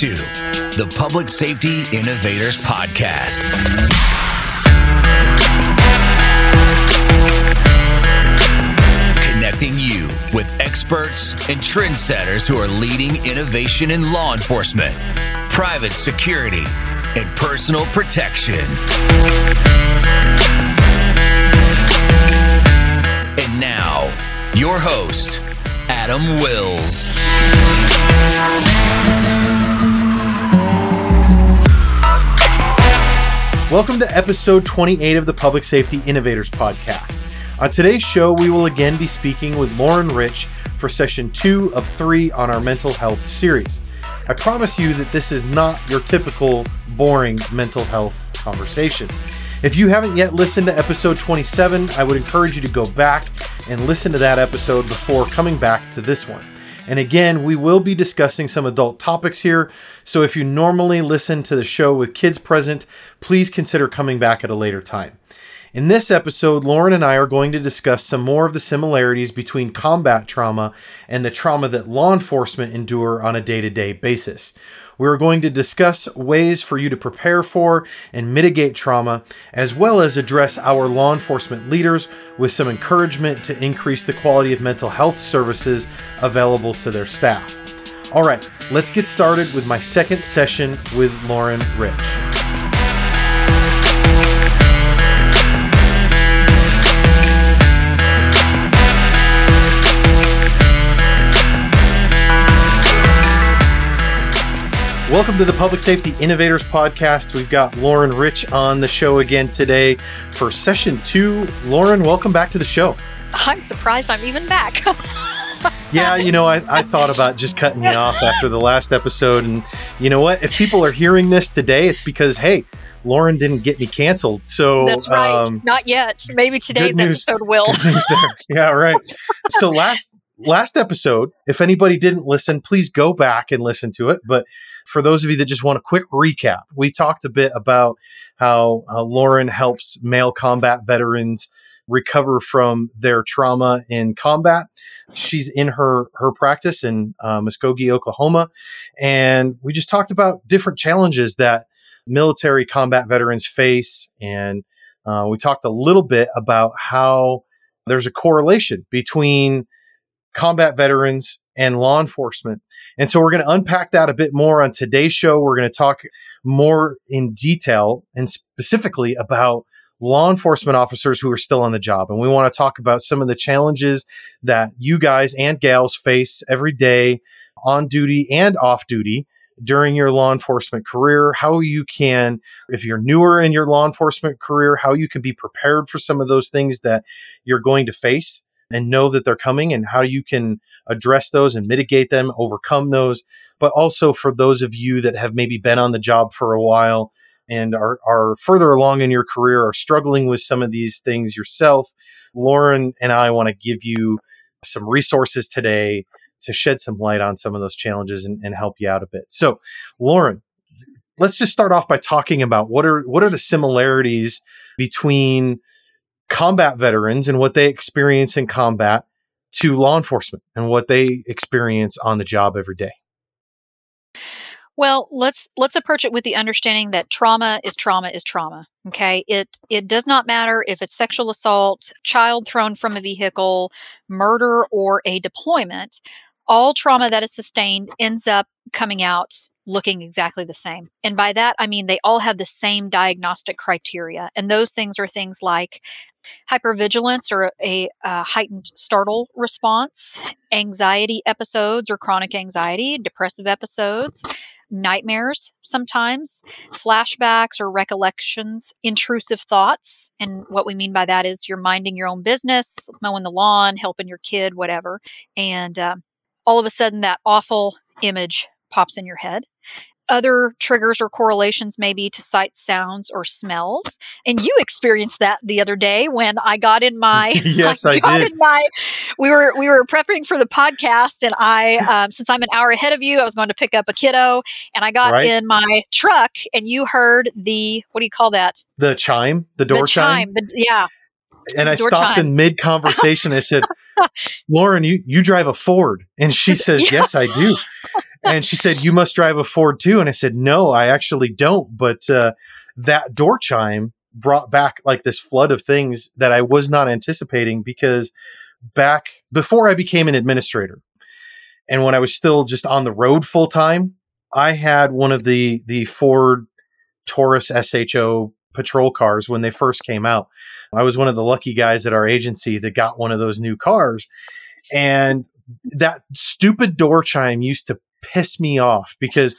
to the Public Safety Innovators Podcast. Connecting you with experts and trendsetters who are leading innovation in law enforcement, private security, and personal protection. And now, your host, Adam Wills. Welcome to episode 28 of the Public Safety Innovators Podcast. On today's show, we will again be speaking with Lauren Rich for session 2 of 3 on our mental health series. I promise you that this is not your typical boring mental health conversation. If you haven't yet listened to episode 27, I would encourage you to go back and listen to that episode before coming back to this one. And again, we will be discussing some adult topics here, so if you normally listen to the show with kids present, please consider coming back at a later time. In this episode, Lauren and I are going to discuss some more of the similarities between combat trauma and the trauma that law enforcement endure on a day-to-day basis. We're going to discuss ways for you to prepare for and mitigate trauma, as well as address our law enforcement leaders with some encouragement to increase the quality of mental health services available to their staff. All right, let's get started with my second session with Lauren Rich. Welcome to the Public Safety Innovators Podcast. We've got Lauren Rich on the show again today for session 2. Lauren, welcome back to the show. I'm surprised I'm even back. Yeah, I thought about just cutting you off after the last episode. And you know what? If people are hearing this today, it's because, hey, Lauren didn't get me canceled. So that's right. Not yet. Maybe today's episode will. Yeah, right. So last episode, if anybody didn't listen, please go back and listen to it. But for those of you that just want a quick recap, we talked a bit about how Lauren helps male combat veterans recover from their trauma in combat. She's in her practice in Muskogee, Oklahoma. And we just talked about different challenges that military combat veterans face. And we talked a little bit about how there's a correlation between combat veterans and law enforcement. And so we're going to unpack that a bit more on today's show. We're going to talk more in detail and specifically about law enforcement officers who are still on the job. And we want to talk about some of the challenges that you guys and gals face every day on duty and off duty during your law enforcement career, how you can, if you're newer in your law enforcement career, how you can be prepared for some of those things that you're going to face and know that they're coming, and how you can address those and mitigate them, overcome those. But also for those of you that have maybe been on the job for a while and are further along in your career, are struggling with some of these things yourself, Lauren and I want to give you some resources today to shed some light on some of those challenges and help you out a bit. So, Lauren, let's just start off by talking about what are the similarities between combat veterans and what they experience in combat to law enforcement and what they experience on the job every day. Well, let's approach it with the understanding that trauma is trauma is trauma. Okay. It does not matter if it's sexual assault, child thrown from a vehicle, murder, or a deployment. All trauma that is sustained ends up coming out looking exactly the same. And by that, I mean, they all have the same diagnostic criteria. And those things are things like hypervigilance or a heightened startle response, anxiety episodes or chronic anxiety, depressive episodes, nightmares sometimes, flashbacks or recollections, intrusive thoughts. And what we mean by that is you're minding your own business, mowing the lawn, helping your kid, whatever. And all of a sudden that awful image pops in your head. Other triggers or correlations may be to sights, sounds, or smells. And you experienced that the other day when I got in my... Yes, I did. We were prepping for the podcast, and I, since I'm an hour ahead of you, I was going to pick up a kiddo, and I got in my truck, and you heard the... What do you call that? The chime? The door chime? Yeah. And I stopped in mid-conversation. I said, Lauren, you drive a Ford. And she says, yes, I do. And she said, you must drive a Ford too. And I said, no, I actually don't. But that door chime brought back like this flood of things that I was not anticipating, because back before I became an administrator and when I was still just on the road full time, I had one of the Ford Taurus SHO patrol cars when they first came out. I was one of the lucky guys at our agency that got one of those new cars. And that stupid door chime used to piss me off, because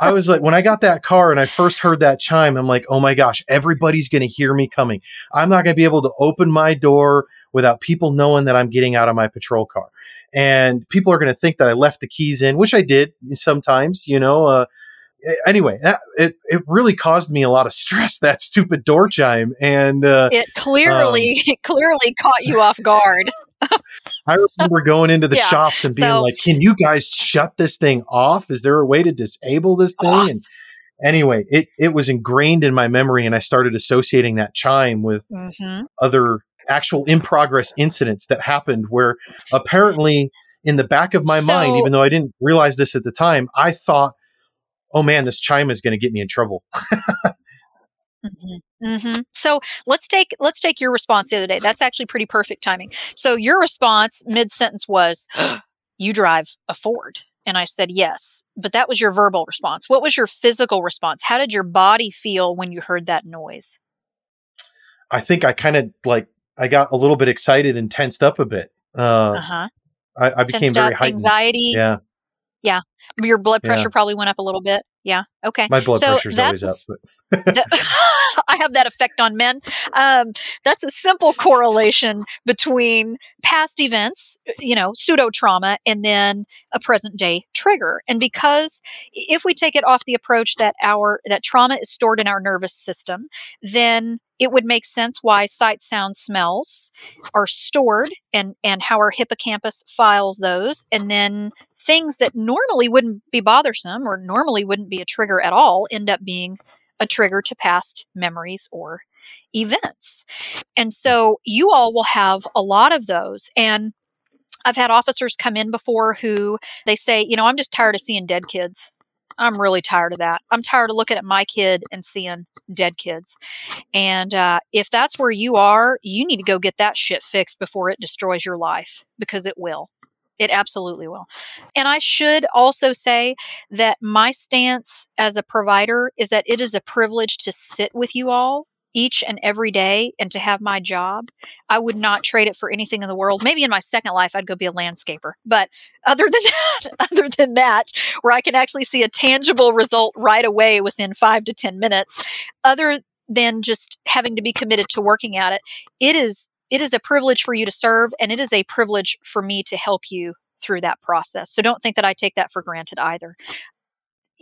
I was like, when I got that car and I first heard that chime, I'm like, oh my gosh, everybody's going to hear me coming. I'm not going to be able to open my door without people knowing that I'm getting out of my patrol car. And people are going to think that I left the keys in, which I did sometimes, you know. Anyway, it really caused me a lot of stress, that stupid door chime. And it clearly caught you off guard. I remember going into the shops and being like, can you guys shut this thing off? Is there a way to disable this thing? And anyway, it was ingrained in my memory, and I started associating that chime with other actual in-progress incidents that happened, where apparently in the back of my mind, even though I didn't realize this at the time, I thought, oh man, this chime is going to get me in trouble. So let's take your response the other day. That's actually pretty perfect timing. So your response mid-sentence was, you drive a Ford. And I said, yes, but that was your verbal response. What was your physical response? How did your body feel when you heard that noise? I think I kind of I got a little bit excited and tensed up a bit. I became very heightened. Anxiety. Yeah. Your blood pressure probably went up a little bit. Yeah. Okay. My blood pressure's always up. I have that effect on men. That's a simple correlation between past events, pseudo trauma, and then a present day trigger. And because if we take it off the approach that that trauma is stored in our nervous system, then it would make sense why sight, sound, smells are stored and how our hippocampus files those. And then things that normally wouldn't be bothersome or normally wouldn't be a trigger at all end up being a trigger to past memories or events. And so you all will have a lot of those. And I've had officers come in before who they say, I'm just tired of seeing dead kids. I'm really tired of that. I'm tired of looking at my kid and seeing dead kids. And if that's where you are, you need to go get that shit fixed before it destroys your life, because it will. It absolutely will. And I should also say that my stance as a provider is that it is a privilege to sit with you all each and every day and to have my job. I would not trade it for anything in the world. Maybe in my second life, I'd go be a landscaper. But other than that, where I can actually see a tangible result right away within 5 to 10 minutes, other than just having to be committed to working at it, it is a privilege for you to serve, and it is a privilege for me to help you through that process. So don't think that I take that for granted either.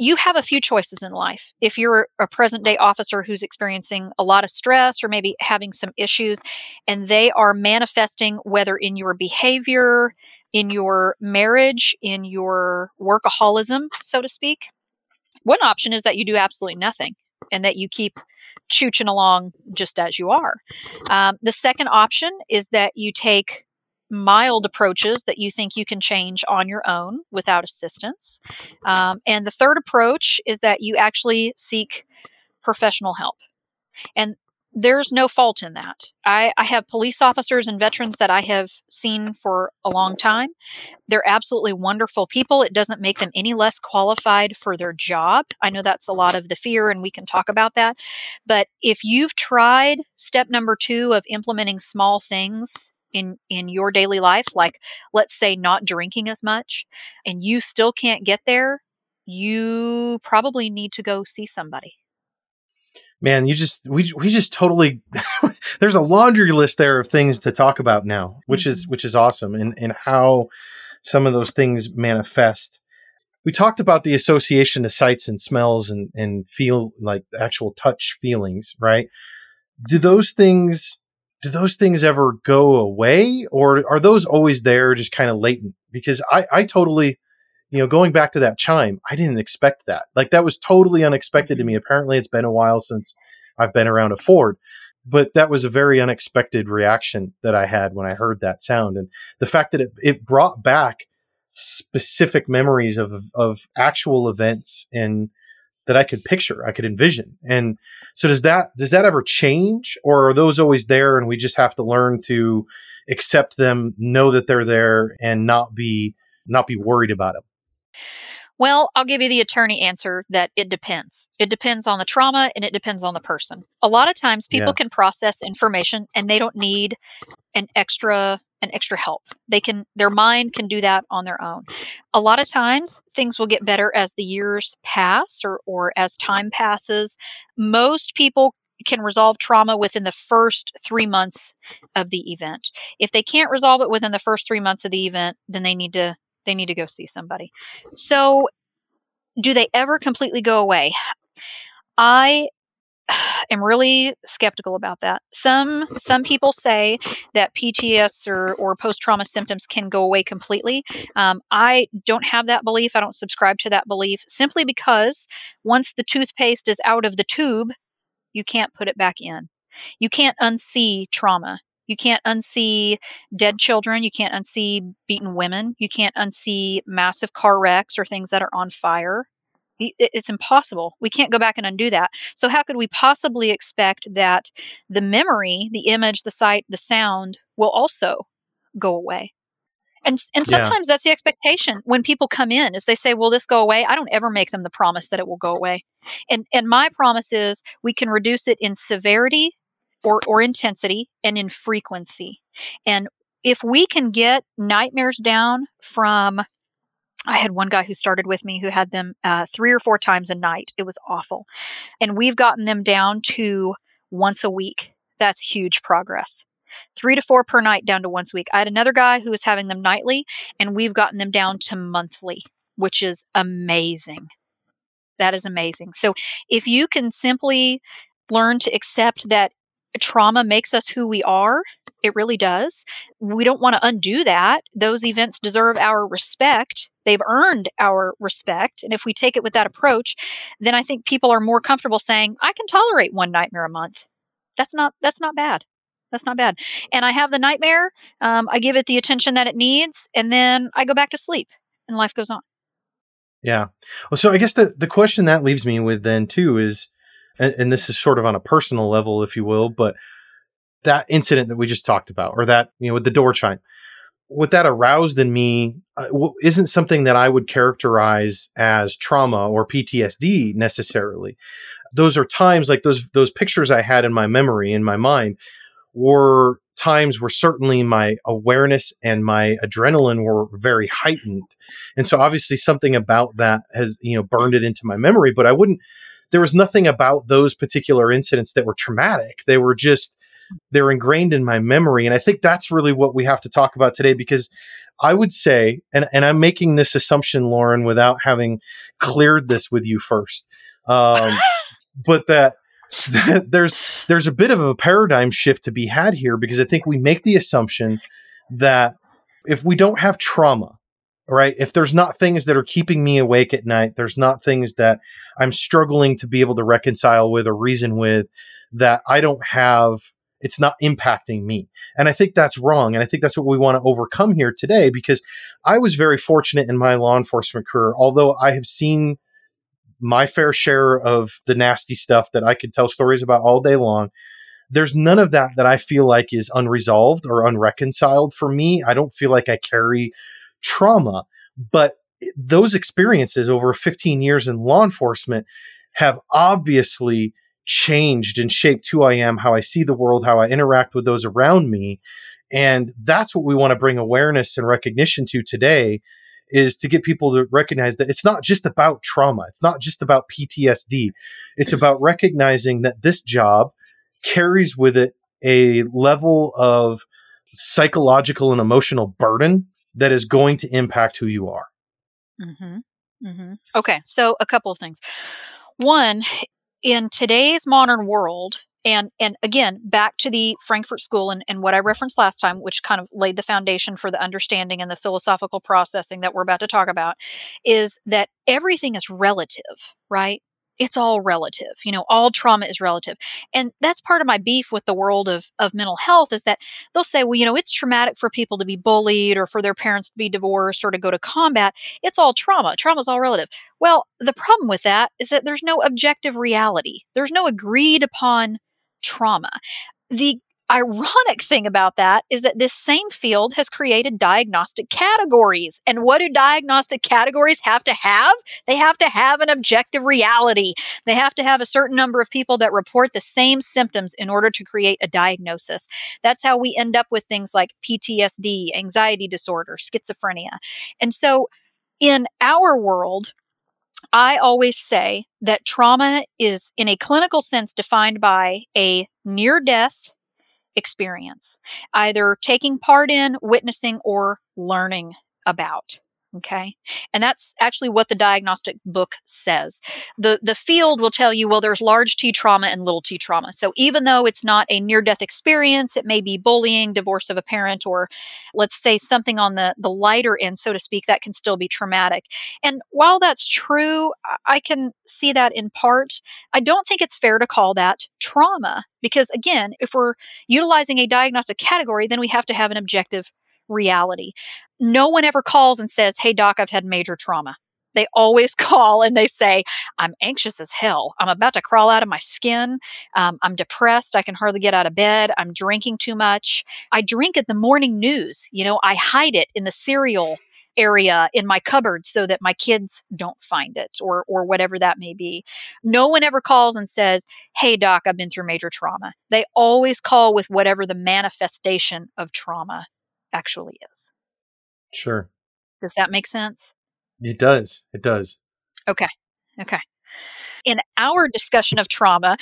You have a few choices in life. If you're a present-day officer who's experiencing a lot of stress or maybe having some issues, and they are manifesting whether in your behavior, in your marriage, in your workaholism, so to speak, one option is that you do absolutely nothing and that you keep chooching along just as you are. The second option is that you take mild approaches that you think you can change on your own without assistance. And the third approach is that you actually seek professional help. And there's no fault in that. I have police officers and veterans that I have seen for a long time. They're absolutely wonderful people. It doesn't make them any less qualified for their job. I know that's a lot of the fear, and we can talk about that. But if you've tried step number 2 of implementing small things in your daily life, like let's say not drinking as much, and you still can't get there, you probably need to go see somebody. Man, we just totally, there's a laundry list there of things to talk about now, which is awesome. And how some of those things manifest. We talked about the association to sights and smells and feel, like actual touch feelings, right? Do those things ever go away, or are those always there, just kind of latent? Because I totally, going back to that chime, I didn't expect that. Like, that was totally unexpected to me. Apparently it's been a while since I've been around a Ford, but that was a very unexpected reaction that I had when I heard that sound. And the fact that it brought back specific memories of actual events and that I could picture, I could envision. And so does that ever change, or are those always there and we just have to learn to accept them, know that they're there, and not be worried about them? Well, I'll give you the attorney answer that it depends. It depends on the trauma and it depends on the person. A lot of times people can process information and they don't need an extra help. Their mind can do that on their own. A lot of times things will get better as the years pass or as time passes. Most people can resolve trauma within the first 3 months of the event. If they can't resolve it within the first 3 months of the event, then they need to go see somebody. So do they ever completely go away? I am really skeptical about that. Some people say that PTSD or post-trauma symptoms can go away completely. I don't have that belief. I don't subscribe to that belief, simply because once the toothpaste is out of the tube, you can't put it back in. You can't unsee trauma. You can't unsee dead children. You can't unsee beaten women. You can't unsee massive car wrecks or things that are on fire. It's impossible. We can't go back and undo that. So how could we possibly expect that the memory, the image, the sight, the sound will also go away? And sometimes that's the expectation when people come in, is they say, will this go away? I don't ever make them the promise that it will go away. And my promise is we can reduce it in severity or intensity and in frequency. And if we can get nightmares down from, I had one guy who started with me who had them 3 or 4 times a night. It was awful. And we've gotten them down to once a week. That's huge progress. 3 to 4 per night down to once a week. I had another guy who was having them nightly, and we've gotten them down to monthly, which is amazing. That is amazing. So if you can simply learn to accept that trauma makes us who we are, it really does. We don't want to undo that. Those events deserve our respect. They've earned our respect. And if we take it with that approach, then I think people are more comfortable saying, I can tolerate one nightmare a month. That's not bad. That's not bad. And I have the nightmare. I give it the attention that it needs, and then I go back to sleep and life goes on. Yeah. Well, so I guess the question that leaves me with then too is, and this is sort of on a personal level, if you will, but that incident that we just talked about, or that, with the door chime, what that aroused in me isn't something that I would characterize as trauma or PTSD necessarily. Those are times, like those pictures I had in my memory, in my mind, were times where certainly my awareness and my adrenaline were very heightened. And so obviously something about that has, burned it into my memory, but there was nothing about those particular incidents that were traumatic. They were just, they're ingrained in my memory. And I think that's really what we have to talk about today, because I would say, and I'm making this assumption, Lauren, without having cleared this with you first, but that there's a bit of a paradigm shift to be had here, because I think we make the assumption that if we don't have trauma, right? If there's not things that are keeping me awake at night, there's not things that I'm struggling to be able to reconcile with or reason with, that I don't have, it's not impacting me. And I think that's wrong. And I think that's what we want to overcome here today, because I was very fortunate in my law enforcement career, although I have seen my fair share of the nasty stuff that I could tell stories about all day long. There's none of that I feel like is unresolved or unreconciled for me. I don't feel like I carry trauma, but those experiences over 15 years in law enforcement have obviously changed and shaped who I am, how I see the world, how I interact with those around me. And that's what we want to bring awareness and recognition to today, is to get people to recognize that it's not just about trauma. It's not just about PTSD. It's about recognizing that this job carries with it a level of psychological and emotional burden that is going to impact who you are. Mm-hmm. Mm-hmm. Okay. So a couple of things. One, in today's modern world, and again, back to the Frankfurt School and what I referenced last time, which kind of laid the foundation for the understanding and the philosophical processing that we're about to talk about, is that everything is relative, right? it's all relative. You know, all trauma is relative. And that's part of my beef with the world of mental health is that they'll say, well, you know, it's traumatic for people to be bullied or for their parents to be divorced or to go to combat. It's all trauma. Trauma is all relative. Well, the problem with that is that there's no objective reality. There's no agreed upon trauma. The ironic thing about that is that this same field has created diagnostic categories. And what do diagnostic categories have to have? They have to have an objective reality. They have to have a certain number of people that report the same symptoms in order to create a diagnosis. That's how we end up with things like PTSD, anxiety disorder, schizophrenia. And so in our world, I always say that trauma is, in a clinical sense, defined by a near-death experience, either taking part in, witnessing, or learning about. Okay. And that's actually what the diagnostic book says. The field will tell you, well, there's large T trauma and little T trauma. So even though it's not a near-death experience, it may be bullying, divorce of a parent, or let's say something on the lighter end, so to speak, that can still be traumatic. And while that's true, I can see that in part. I don't think it's fair to call that trauma because, again, if we're utilizing a diagnostic category, then we have to have an objective reality. No one ever calls and says, hey, doc, I've had major trauma. They always call and they say, I'm anxious as hell. I'm about to crawl out of my skin. I'm depressed. I can hardly get out of bed. I'm drinking too much. I drink at the morning news. You know, I hide it in the cereal area in my cupboard so that my kids don't find it or whatever that may be. No one ever calls and says, hey, doc, I've been through major trauma. They always call with whatever the manifestation of trauma actually is. Sure. Does that make sense? It does. It does. Okay. Okay. In our discussion of trauma,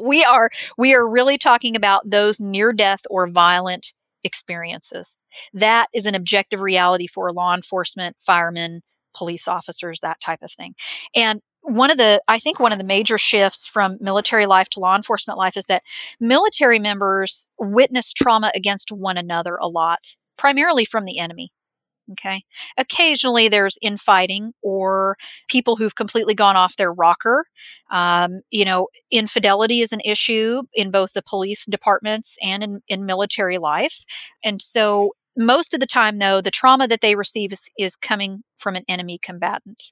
we are really talking about those near-death or violent experiences. That is an objective reality for law enforcement, firemen, police officers, that type of thing. And I think one of the major shifts from military life to law enforcement life is that military members witness trauma against one another a lot, primarily from the enemy. Okay. Occasionally there's infighting or people who've completely gone off their rocker. You know, infidelity is an issue in both the police departments and in military life. And so most of the time though, the trauma that they receive is coming from an enemy combatant.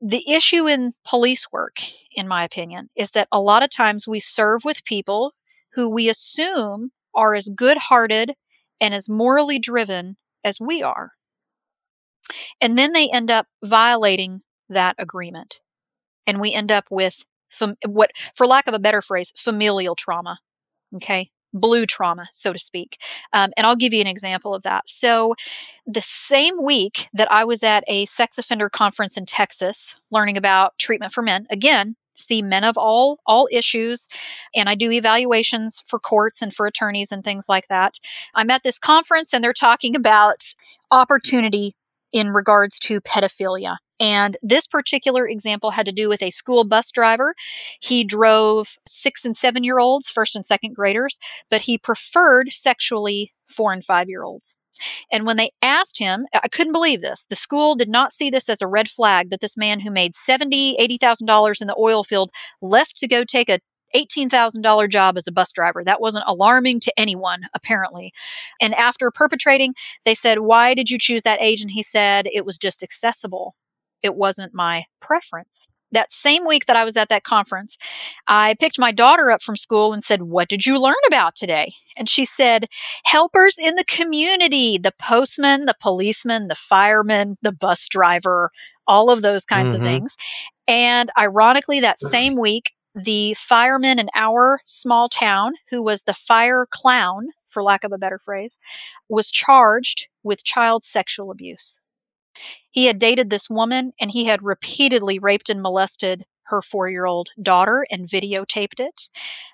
The issue in police work, in my opinion, is that a lot of times we serve with people who we assume are as good-hearted and as morally driven as we are. And then they end up violating that agreement. And we end up with what, for lack of a better phrase, familial trauma. Okay? Blue trauma, so to speak. And I'll give you an example of that. So the same week that I was at a sex offender conference in Texas, learning about treatment for men, again, see men of all issues, and I do evaluations for courts and for attorneys and things like that. I'm at this conference and they're talking about opportunity in regards to pedophilia. And this particular example had to do with a school bus driver. He drove 6 and 7-year-olds, first and second graders, but he preferred sexually 4 and 5-year-olds. And when they asked him, I couldn't believe this. The school did not see this as a red flag that this man who made $70,000, $80,000 in the oil field left to go take a $18,000 job as a bus driver. That wasn't alarming to anyone, apparently. And after perpetrating, they said, why did you choose that age? And he said, it was just accessible. It wasn't my preference. That same week that I was at that conference, I picked my daughter up from school and said, what did you learn about today? And she said, helpers in the community, the postman, the policeman, the fireman, the bus driver, all of those kinds of things. And ironically, that same week, the fireman in our small town, who was the fire clown, for lack of a better phrase, was charged with child sexual abuse. He had dated this woman and he had repeatedly raped and molested her 4-year-old daughter and videotaped it.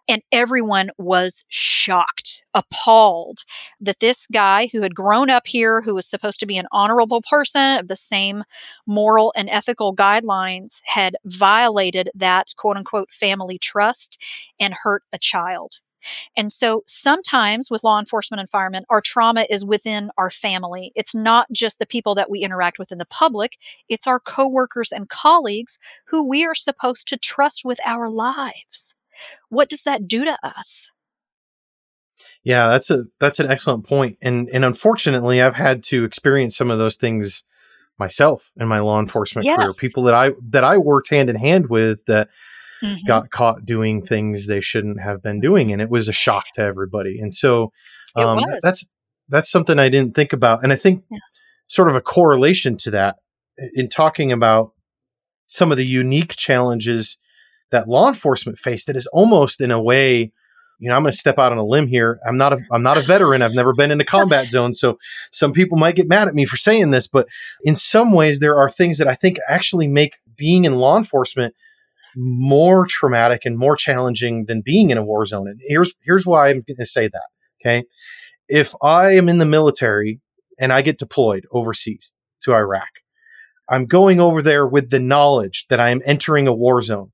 And everyone was shocked, appalled that this guy who had grown up here, who was supposed to be an honorable person of the same moral and ethical guidelines, had violated that quote unquote family trust and hurt a child. And so sometimes with law enforcement and firemen, our trauma is within our family. It's not just the people that we interact with in the public. It's our coworkers and colleagues who we are supposed to trust with our lives. What does that do to us? Yeah, that's an excellent point. And unfortunately, I've had to experience some of those things myself in my law enforcement career. People that I worked hand in hand with that got caught doing things they shouldn't have been doing. And it was a shock to everybody. And so that's something I didn't think about. And I think sort of a correlation to that in talking about some of the unique challenges that law enforcement faced, that is almost in a way, you know, I'm going to step out on a limb here. I'm not a veteran. I've never been in a combat zone. So some people might get mad at me for saying this, but in some ways there are things that I think actually make being in law enforcement more traumatic and more challenging than being in a war zone. And here's why I'm going to say that. Okay. If I am in the military and I get deployed overseas to Iraq, I'm going over there with the knowledge that I am entering a war zone.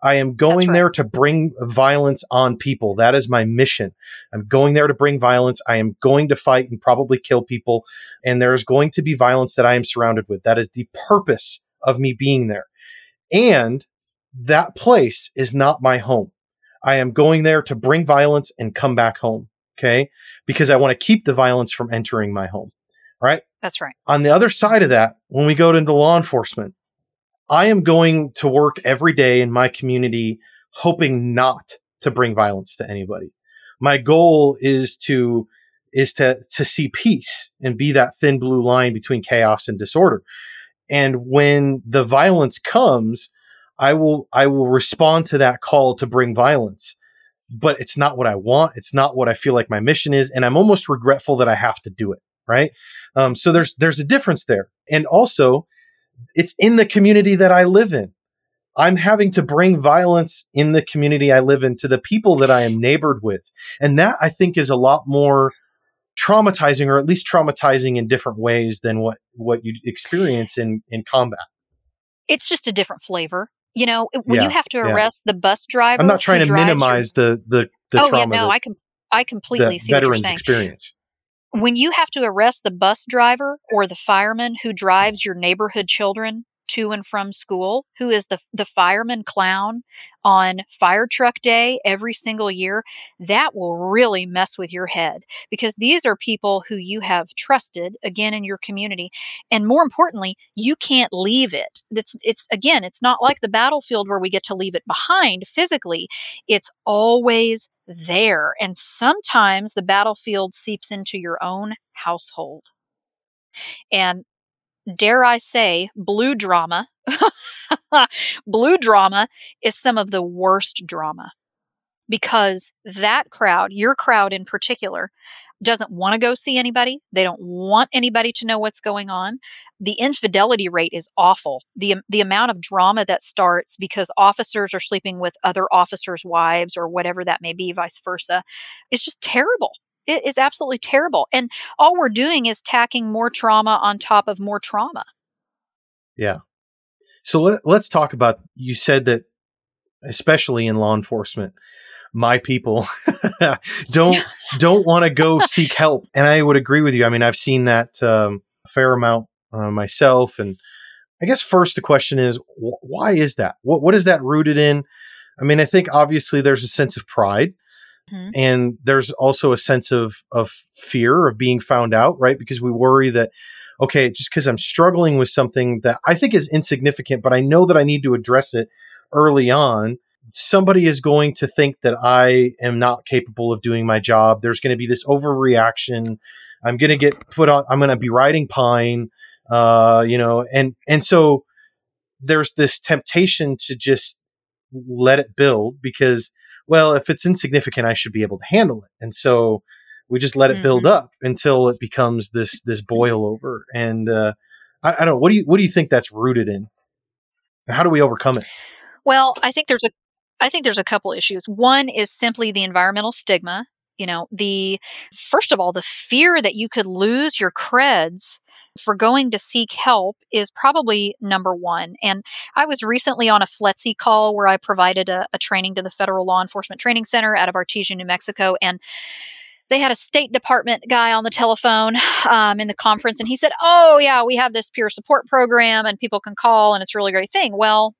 I am going there to bring violence on people. That is my mission. I'm going there to bring violence. I am going to fight and probably kill people. And there is going to be violence that I am surrounded with. That is the purpose of me being there. And that place is not my home. I am going there to bring violence and come back home. Okay. Because I want to keep the violence from entering my home. All right. That's right. On the other side of that, when we go into law enforcement, I am going to work every day in my community, hoping not to bring violence to anybody. My goal is to see peace and be that thin blue line between chaos and disorder. And when the violence comes, I will respond to that call to bring violence, but it's not what I want. It's not what I feel like my mission is. And I'm almost regretful that I have to do it. Right. So there's a difference there. And also, it's in the community that I live in. I'm having to bring violence in the community I live in to the people that I am neighbored with. And that, I think, is a lot more traumatizing, or at least traumatizing in different ways than what you experience in combat. It's just a different flavor. You know, when you have to arrest the bus driver. I'm not trying to minimize the trauma. No, I completely see what you're saying. Veterans experience. When you have to arrest the bus driver or the fireman who drives your neighborhood children to and from school, who is the fireman clown on fire truck day every single year, that will really mess with your head, because these are people who you have trusted, again, in your community. And more importantly, you can't leave it. It's not like the battlefield where we get to leave it behind physically. It's always there. And sometimes the battlefield seeps into your own household. And dare I say, blue drama, blue drama is some of the worst drama, because that crowd, your crowd in particular, doesn't want to go see anybody. They don't want anybody to know what's going on. The infidelity rate is awful. The amount of drama that starts because officers are sleeping with other officers' wives or whatever that may be, vice versa, is just terrible. It is absolutely terrible. And all we're doing is tacking more trauma on top of more trauma. Yeah. So let's talk about, you said that, especially in law enforcement, my people don't want to go seek help. And I would agree with you. I mean, I've seen that a fair amount myself. And I guess first the question is, why is that? What is that rooted in? I mean, I think obviously there's a sense of pride. Mm-hmm. And there's also a sense of fear of being found out, right? Because we worry that, okay, just because I'm struggling with something that I think is insignificant, but I know that I need to address it early on, somebody is going to think that I am not capable of doing my job. There's going to be this overreaction. I'm going to get put on, I'm going to be riding pine, you know, and so there's this temptation to just let it build, because, well, if it's insignificant, I should be able to handle it. And so we just let it build up until it becomes this boil over. And I don't know. What do you think that's rooted in? And how do we overcome it? Well, I think there's a couple issues. One is simply the environmental stigma. You know, first of all, the fear that you could lose your creds for going to seek help is probably number one. And I was recently on a FLETC call where I provided a training to the Federal Law Enforcement Training Center out of Artesia, New Mexico. And they had a State Department guy on the telephone in the conference, and he said, "Oh, yeah, we have this peer support program, and people can call, and it's a really great thing." Well,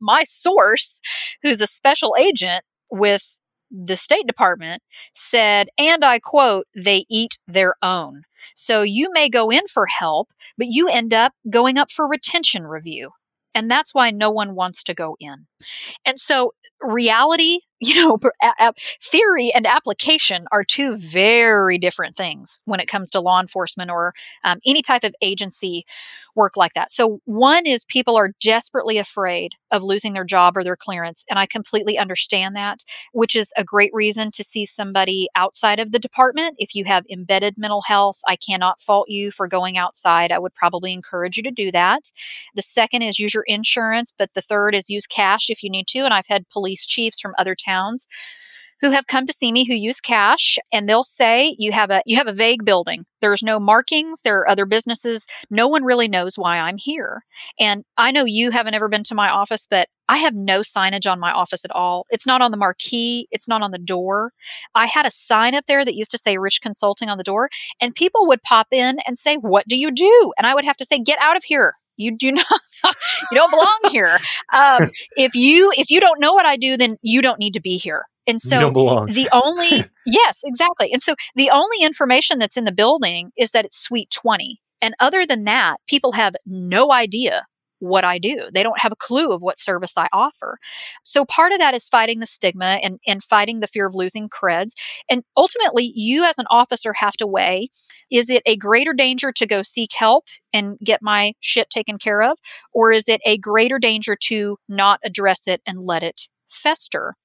my source, who's a special agent with the State Department, said, and I quote, "They eat their own. So you may go in for help, but you end up going up for retention review. And that's why no one wants to go in." And so reality, theory and application are two very different things when it comes to law enforcement or any type of agency work like that. So one is people are desperately afraid of losing their job or their clearance. And I completely understand that, which is a great reason to see somebody outside of the department. If you have embedded mental health, I cannot fault you for going outside. I would probably encourage you to do that. The second is use your insurance, but the third is use cash if you need to. And I've had police chiefs from other towns who have come to see me who use cash, and they'll say, you have a vague building. There's no markings. There are other businesses. No one really knows why I'm here. And I know you haven't ever been to my office, but I have no signage on my office at all. It's not on the marquee. It's not on the door. I had a sign up there that used to say Rich Consulting on the door, and people would pop in and say, "What do you do?" And I would have to say, "Get out of here. You do not, you don't belong here. If you don't know what I do, then you don't need to be here." And so yes, exactly. And so the only information that's in the building is that it's suite 20. And other than that, people have no idea what I do. They don't have a clue of what service I offer. So part of that is fighting the stigma and fighting the fear of losing creds. And ultimately, you as an officer have to weigh, is it a greater danger to go seek help and get my shit taken care of? Or is it a greater danger to not address it and let it fester?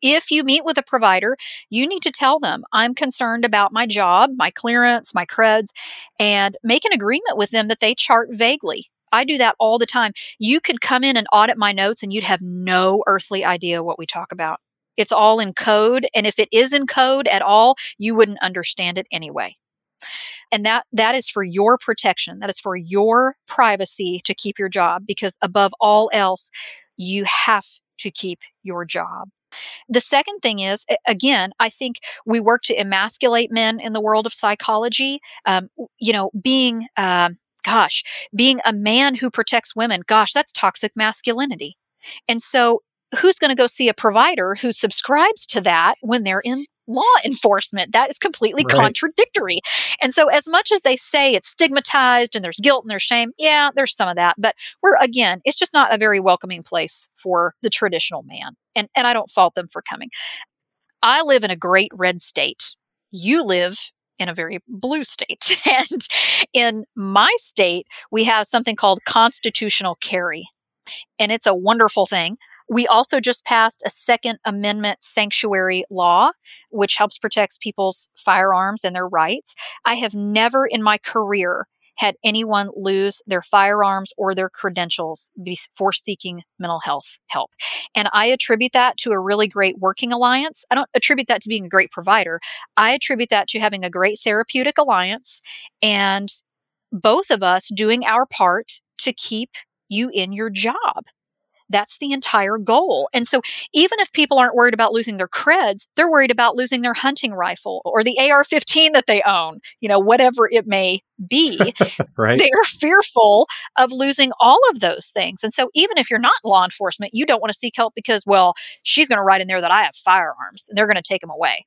If you meet with a provider, you need to tell them, "I'm concerned about my job, my clearance, my creds," and make an agreement with them that they chart vaguely. I do that all the time. You could come in and audit my notes and you'd have no earthly idea what we talk about. It's all in code. And if it is in code at all, you wouldn't understand it anyway. And that is for your protection. That is for your privacy to keep your job, because above all else, you have to keep your job. The second thing is, again, I think we work to emasculate men in the world of psychology. Being a man who protects women, that's toxic masculinity. And so who's going to go see a provider who subscribes to that when they're in law enforcement? That is completely contradictory. And so as much as they say it's stigmatized and there's guilt and there's shame, yeah, there's some of that. But it's just not a very welcoming place for the traditional man. And I don't fault them for coming. I live in a great red state. You live in a very blue state. And in my state, we have something called constitutional carry. And it's a wonderful thing. We also just passed a Second Amendment sanctuary law, which helps protect people's firearms and their rights. I have never in my career had anyone lose their firearms or their credentials for seeking mental health help. And I attribute that to a really great working alliance. I don't attribute that to being a great provider. I attribute that to having a great therapeutic alliance and both of us doing our part to keep you in your job. That's the entire goal. And so even if people aren't worried about losing their creds, they're worried about losing their hunting rifle or the AR-15 that they own, whatever it may be. Right. They're fearful of losing all of those things. And so even if you're not law enforcement, you don't want to seek help because, well, she's going to write in there that I have firearms and they're going to take them away.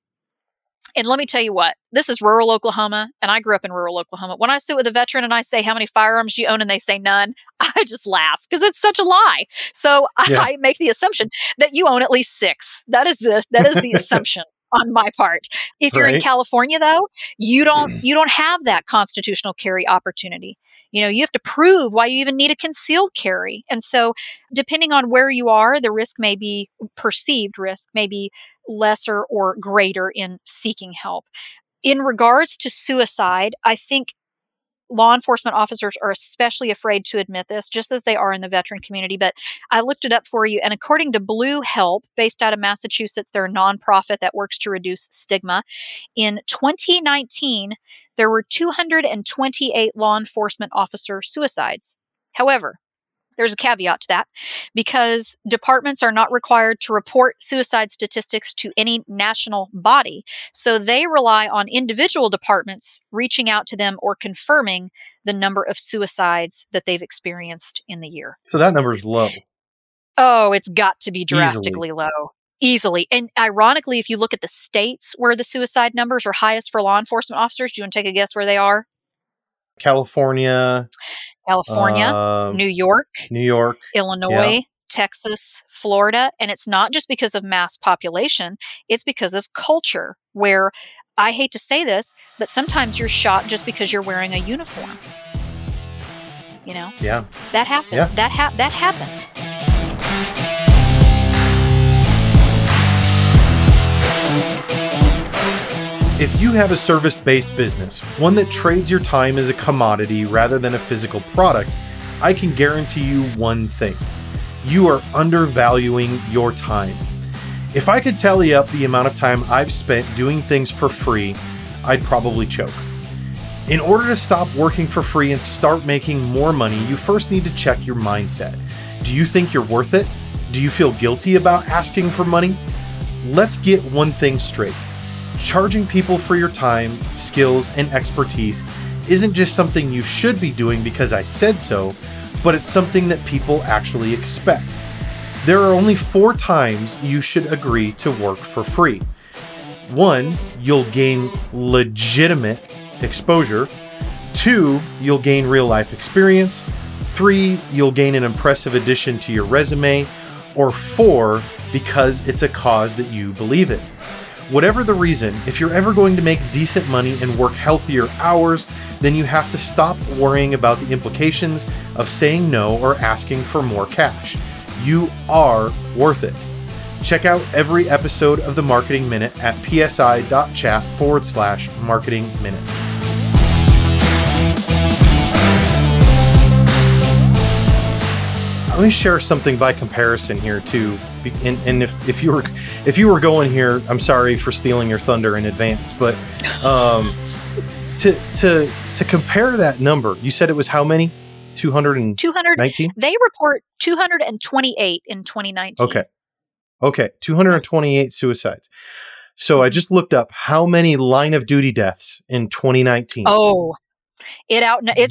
And let me tell you what, this is rural Oklahoma, and I grew up in rural Oklahoma. When I sit with a veteran and I say, "How many firearms do you own?" and they say none, I just laugh because it's such a lie. So yeah. I make the assumption that you own at least six. That is the assumption on my part. If you're in California, though, you don't have that constitutional carry opportunity. You have to prove why you even need a concealed carry. And so depending on where you are, the risk may be, perceived risk may be lesser or greater in seeking help. In regards to suicide, I think law enforcement officers are especially afraid to admit this, just as they are in the veteran community. But I looked it up for you. And according to Blue Help, based out of Massachusetts, they're a nonprofit that works to reduce stigma. In 2019, there were 228 law enforcement officer suicides. However, there's a caveat to that, because departments are not required to report suicide statistics to any national body, so they rely on individual departments reaching out to them or confirming the number of suicides that they've experienced in the year. So that number is low. Oh, it's got to be drastically low. Easily. And ironically, if you look at the states where the suicide numbers are highest for law enforcement officers, do you want to take a guess where they are? California, New York, Illinois, Texas, Florida. And it's not just because of mass population, it's because of culture, where, I hate to say this, but sometimes you're shot just because you're wearing a uniform. You know? Yeah. That happens. Yeah. That happens. If you have a service-based business, one that trades your time as a commodity rather than a physical product, I can guarantee you one thing. You are undervaluing your time. If I could tally up the amount of time I've spent doing things for free, I'd probably choke. In order to stop working for free and start making more money, you first need to check your mindset. Do you think you're worth it? Do you feel guilty about asking for money? Let's get one thing straight. Charging people for your time, skills, and expertise isn't just something you should be doing because I said so, but it's something that people actually expect. There are only 4 times you should agree to work for free. 1, you'll gain legitimate exposure. 2, you'll gain real-life experience. 3, you'll gain an impressive addition to your resume. Or 4, because it's a cause that you believe in. Whatever the reason, if you're ever going to make decent money and work healthier hours, then you have to stop worrying about the implications of saying no or asking for more cash. You are worth it. Check out every episode of the Marketing Minute at psi.chat/Marketing Minute. Let me share something by comparison here too, and if you were going here, I'm sorry for stealing your thunder in advance, but to compare that number, you said it was how many? 219. They report 228 in 2019. Okay, 228 suicides. So I just looked up how many line of duty deaths in 2019. Oh. It's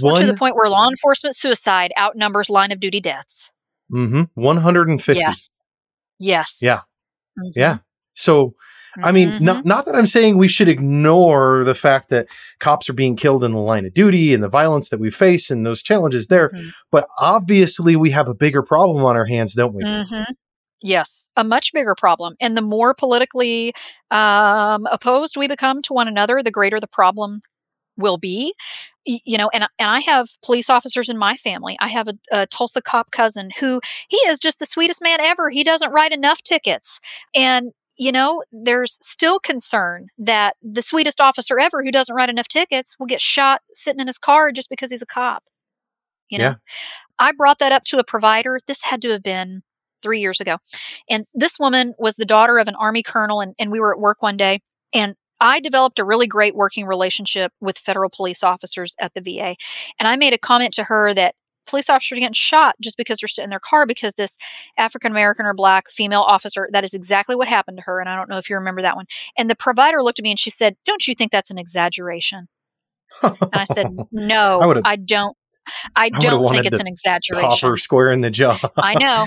to the point where law enforcement suicide outnumbers line of duty deaths. Mm-hmm. 150. Yes. Yeah. Mm-hmm. Yeah. So, mm-hmm. I mean, not that I'm saying we should ignore the fact that cops are being killed in the line of duty and the violence that we face and those challenges there, mm-hmm. but obviously we have a bigger problem on our hands, don't we? Mm-hmm. Yes, a much bigger problem. And the more politically opposed we become to one another, the greater the problem will be. You know, and I have police officers in my family. I have a Tulsa cop cousin who, he is just the sweetest man ever. He doesn't write enough tickets. And, you know, there's still concern that the sweetest officer ever who doesn't write enough tickets will get shot sitting in his car just because he's a cop. You know, yeah. I brought that up to a provider. This had to have been 3 years ago. And this woman was the daughter of an Army colonel, and we were at work one day, and I developed a really great working relationship with federal police officers at the VA. And I made a comment to her that police officers are getting shot just because they're sitting in their car because this African-American or Black female officer, that is exactly what happened to her. And I don't know if you remember that one. And the provider looked at me and she said, "Don't you think that's an exaggeration?" And I said, "No, I don't think it's an exaggeration." Pop her square in the jaw. I know.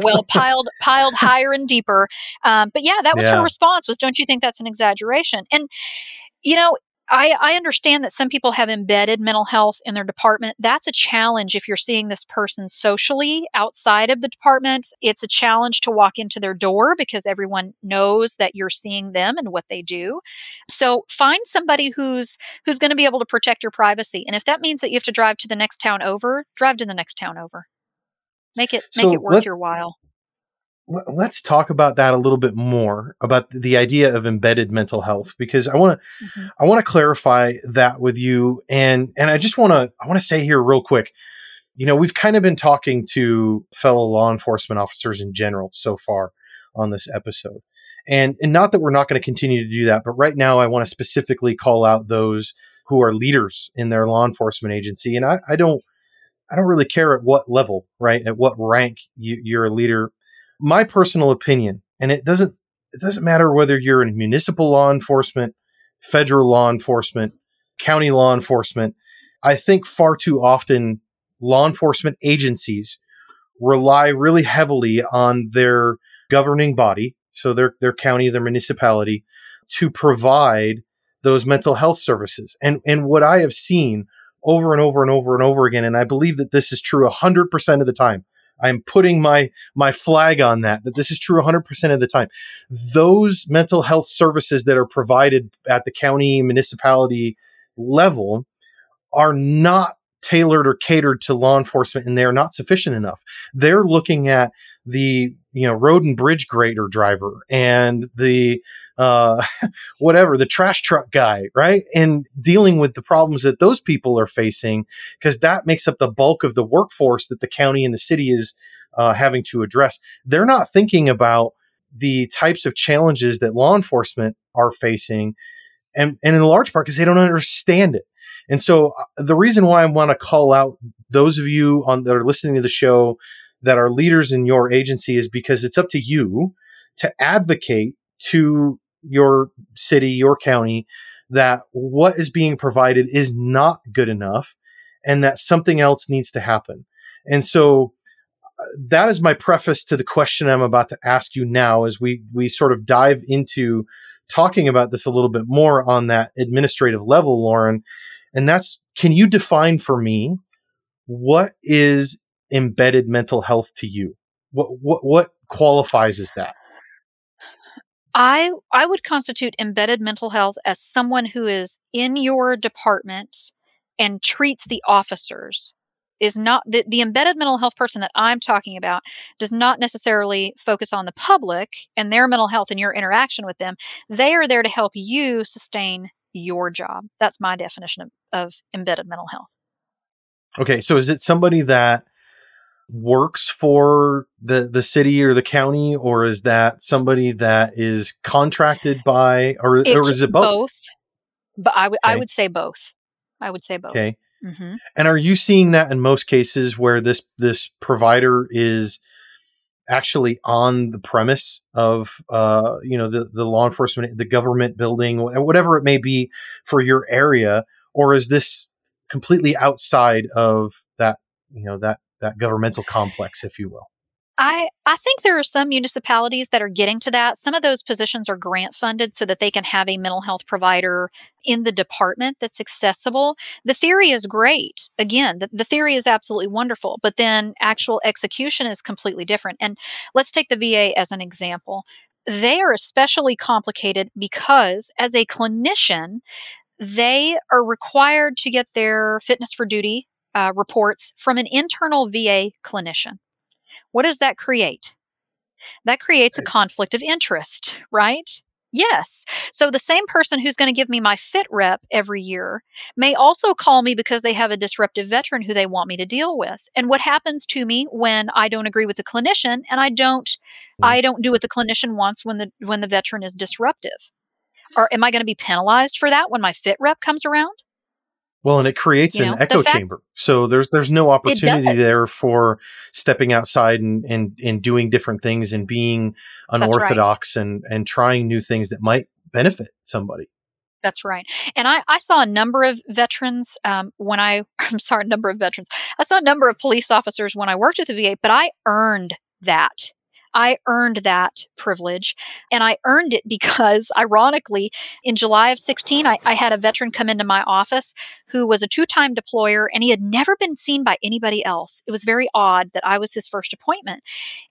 Well, piled higher and deeper. But yeah, that was her response was, "Don't you think that's an exaggeration?" And, you know, I understand that some people have embedded mental health in their department. That's a challenge if you're seeing this person socially outside of the department. It's a challenge to walk into their door because everyone knows that you're seeing them and what they do. So find somebody who's going to be able to protect your privacy. And if that means that you have to drive to the next town over, drive to the next town over. Make it worth your while. Let's talk about that a little bit more, about the idea of embedded mental health, because I want to clarify that with you. And I want to say here real quick, you know, we've kind of been talking to fellow law enforcement officers in general so far on this episode. And not that we're not going to continue to do that, but right now I want to specifically call out those who are leaders in their law enforcement agency. And I don't really care at what level, right? At what rank you're a leader. My personal opinion, and it doesn't matter whether you're in municipal law enforcement, federal law enforcement, county law enforcement. I think far too often law enforcement agencies rely really heavily on their governing body, so their county, their municipality, to provide those mental health services. And what I have seen over and over and over and over again, and I believe that this is true 100% of the time. I'm putting my flag on that this is true 100% of the time. Those mental health services that are provided at the county, municipality level are not tailored or catered to law enforcement, and they are not sufficient enough. They're looking at the road and bridge grader driver and the the trash truck guy, right? And dealing with the problems that those people are facing, because that makes up the bulk of the workforce that the county and the city is having to address. They're not thinking about the types of challenges that law enforcement are facing, and in large part because they don't understand it. And so the reason why I want to call out those of you that are listening to the show that are leaders in your agency is because it's up to you to advocate to your city, your county, that what is being provided is not good enough and that something else needs to happen. And so that is my preface to the question I'm about to ask you now as we sort of dive into talking about this a little bit more on that administrative level, Lauren. And that's, can you define for me what is embedded mental health to you? What qualifies as that? I would constitute embedded mental health as someone who is in your department and treats the officers. Is not the embedded mental health person that I'm talking about does not necessarily focus on the public and their mental health and your interaction with them. They are there to help you sustain your job. That's my definition of embedded mental health. Okay, so is it somebody that works for the city or the county, or is that somebody that is contracted by, or is it both? But I would say both. I would say both. Okay. Mm-hmm. And are you seeing that in most cases where this provider is actually on the premise of the law enforcement, the government building, whatever it may be for your area, or is this completely outside of that that governmental complex, if you will? I think there are some municipalities that are getting to that. Some of those positions are grant funded so that they can have a mental health provider in the department that's accessible. The theory is great. Again, the theory is absolutely wonderful, but then actual execution is completely different. And let's take the VA as an example. They are especially complicated because as a clinician, they are required to get their fitness for duty reports from an internal VA clinician. What does that create? That creates a conflict of interest, right? Yes. So the same person who's going to give me my fit rep every year may also call me because they have a disruptive veteran who they want me to deal with. And what happens to me when I don't agree with the clinician and I don't do what the clinician wants when the veteran is disruptive? Or am I going to be penalized for that when my fit rep comes around? Well, and it creates an echo chamber. So there's no opportunity there for stepping outside and doing different things and being unorthodox and trying new things that might benefit somebody. That's right. And I saw a number of veterans I saw a number of police officers when I worked at the VA, but I earned that. I earned that privilege, and I earned it because, ironically, in July of 2016, I had a veteran come into my office who was a two-time deployer, and he had never been seen by anybody else. It was very odd that I was his first appointment.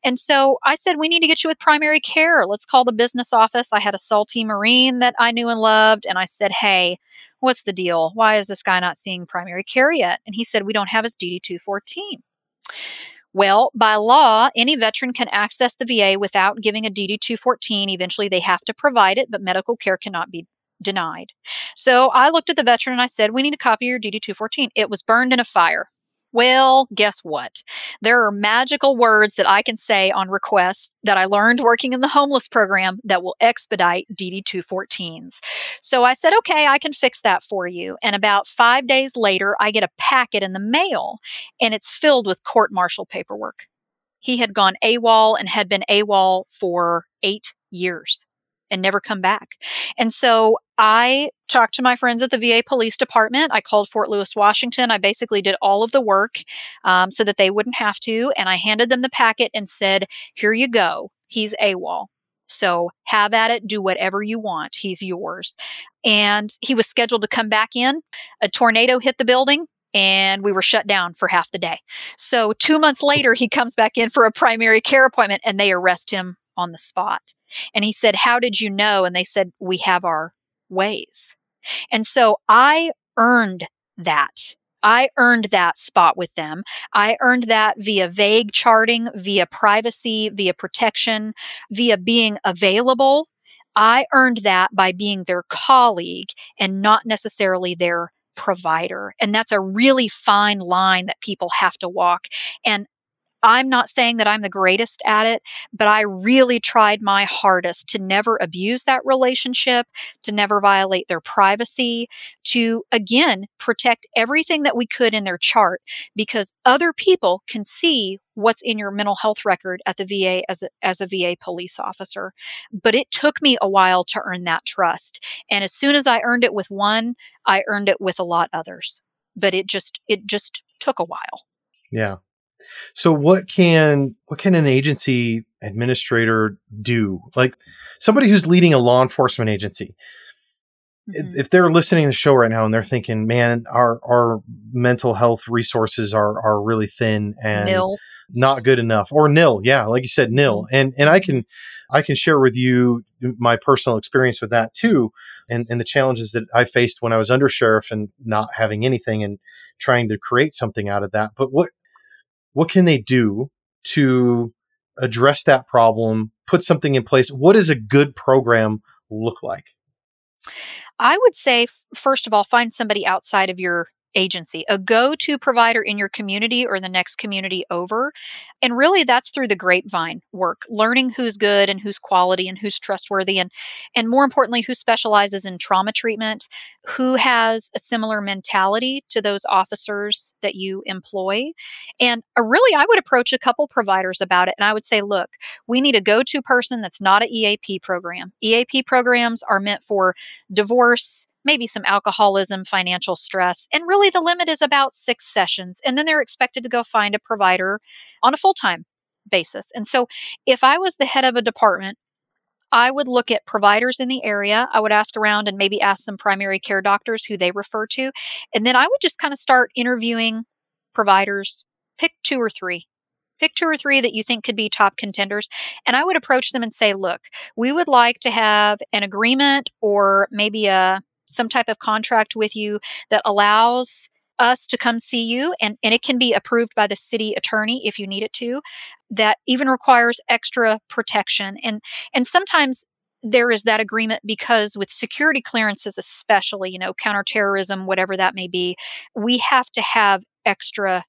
And so I said, we need to get you with primary care. Let's call the business office. I had a salty Marine that I knew and loved, and I said, hey, what's the deal? Why is this guy not seeing primary care yet? And he said, we don't have his DD-214. Well, by law, any veteran can access the VA without giving a DD-214. Eventually, they have to provide it, but medical care cannot be denied. So I looked at the veteran and I said, we need a copy of your DD-214. It was burned in a fire. Well, guess what? There are magical words that I can say on request that I learned working in the homeless program that will expedite DD-214s. So I said, okay, I can fix that for you. And about 5 days later, I get a packet in the mail, and it's filled with court-martial paperwork. He had gone AWOL and had been AWOL for 8 years and never come back. And so I talked to my friends at the VA Police Department. I called Fort Lewis, Washington. I basically did all of the work so that they wouldn't have to. And I handed them the packet and said, here you go. He's AWOL. So have at it. Do whatever you want. He's yours. And he was scheduled to come back in. A tornado hit the building, and we were shut down for half the day. So 2 months later, he comes back in for a primary care appointment, and they arrest him on the spot. And he said, how did you know? And they said, we have our ways. And so I earned that. I earned that spot with them. I earned that via vague charting, via privacy, via protection, via being available. I earned that by being their colleague and not necessarily their provider. And that's a really fine line that people have to walk. And I'm not saying that I'm the greatest at it, but I really tried my hardest to never abuse that relationship, to never violate their privacy, to, again, protect everything that we could in their chart, because other people can see what's in your mental health record at the VA as a VA police officer. But it took me a while to earn that trust. And as soon as I earned it with one, I earned it with a lot others. But it just took a while. Yeah. So what can an agency administrator do? Like somebody who's leading a law enforcement agency, mm-hmm. if they're listening to the show right now and they're thinking, man, our mental health resources are really thin and not good enough, or nil. Yeah. Like you said, nil. And I can share with you my personal experience with that too. And the challenges that I faced when I was undersheriff and not having anything and trying to create something out of that. But what can they do to address that problem, put something in place? What does a good program look like? I would say, first of all, find somebody outside of your agency, a go-to provider in your community or the next community over. And really that's through the grapevine work, learning who's good and who's quality and who's trustworthy. And more importantly, who specializes in trauma treatment, who has a similar mentality to those officers that you employ. And really, I would approach a couple providers about it. And I would say, look, we need a go-to person that's not an EAP program. EAP programs are meant for divorce, maybe some alcoholism, financial stress. And really the limit is about 6 sessions. And then they're expected to go find a provider on a full-time basis. And so if I was the head of a department, I would look at providers in the area. I would ask around and maybe ask some primary care doctors who they refer to. And then I would just kind of start interviewing providers, pick two or three that you think could be top contenders. And I would approach them and say, look, we would like to have an agreement or maybe some type of contract with you that allows us to come see you, and it can be approved by the city attorney if you need it to, that even requires extra protection. And sometimes there is that agreement because with security clearances especially, counterterrorism, whatever that may be, we have to have extra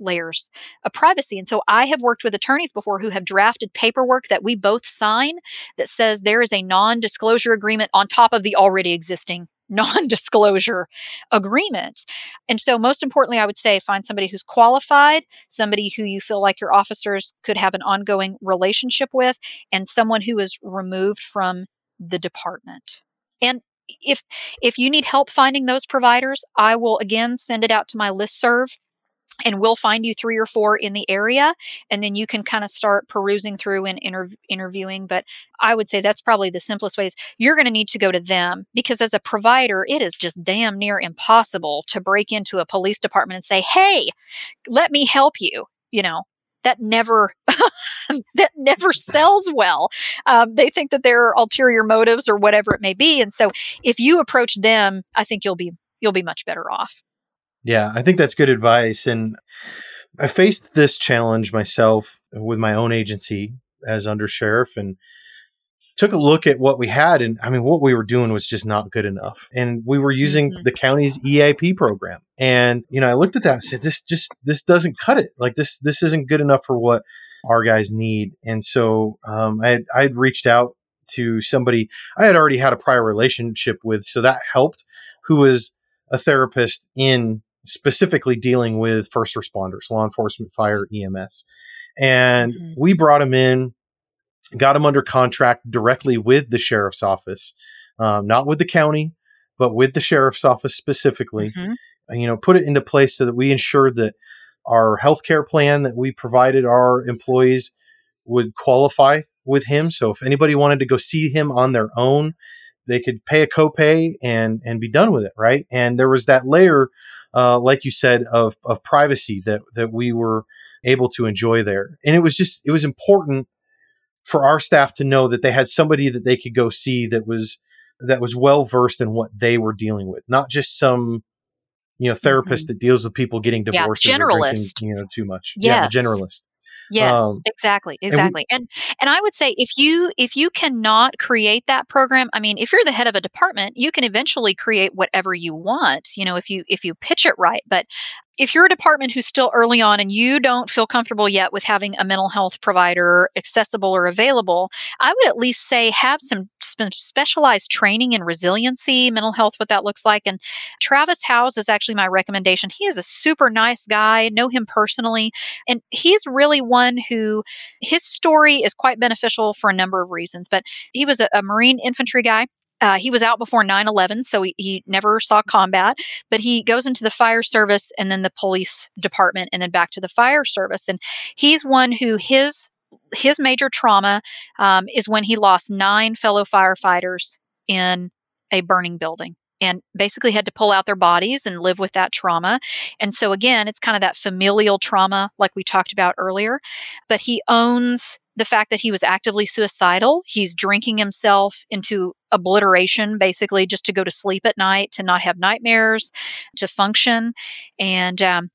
layers of privacy. And so I have worked with attorneys before who have drafted paperwork that we both sign that says there is a non-disclosure agreement on top of the already existing non-disclosure agreement. And so most importantly, I would say find somebody who's qualified, somebody who you feel like your officers could have an ongoing relationship with, and someone who is removed from the department. And if you need help finding those providers, I will again send it out to my listserv. And we'll find you 3 or 4 in the area, and then you can kind of start perusing through and interviewing. But I would say that's probably the simplest ways. You're going to need to go to them because as a provider, it is just damn near impossible to break into a police department and say, hey, let me help you. That never sells well. They think that there are ulterior motives or whatever it may be. And so if you approach them, I think you'll be much better off. Yeah, I think that's good advice. And I faced this challenge myself with my own agency as undersheriff. And took a look at what we had. And I mean, what we were doing was just not good enough. And we were using the county's EAP program. And, you know, I looked at that and said, this doesn't cut it. Like this isn't good enough for what our guys need. And so, I had reached out to somebody I had already had a prior relationship with. So that helped, who was a therapist in specifically dealing with first responders, law enforcement, fire, EMS. And we brought him in, got him under contract directly with the sheriff's office, not with the county, but with the sheriff's office specifically, and, you know, put it into place so that we ensured that our healthcare plan that we provided our employees would qualify with him. So if anybody wanted to go see him on their own, they could pay a copay and be done with it. Right. And there was that layer, like you said, of privacy that we were able to enjoy there. And it was important for our staff to know that they had somebody that they could go see that was well versed in what they were dealing with, not just some, you know, therapist that deals with people getting divorced, generalist, drinking, you know, too much. Yes. Yeah, the generalist. Yes, exactly. And I would say if you cannot create that program, I mean, if you're the head of a department, you can eventually create whatever you want, you know, if you pitch it right. But if you're a department who's still early on and you don't feel comfortable yet with having a mental health provider accessible or available, I would at least say have some specialized training in resiliency, mental health, what that looks like. And Travis Howes is actually my recommendation. He is a super nice guy. I know him personally. And he's really one who, his story is quite beneficial for a number of reasons. But he was a Marine infantry guy. He was out before 9/11, so he never saw combat, but he goes into the fire service and then the police department and then back to the fire service. And he's one who his major trauma is when he lost 9 fellow firefighters in a burning building and basically had to pull out their bodies and live with that trauma. And so again, it's kind of that familial trauma like we talked about earlier, but he owns the fact that he was actively suicidal. He's drinking himself into obliteration, basically, just to go to sleep at night, to not have nightmares, to function. And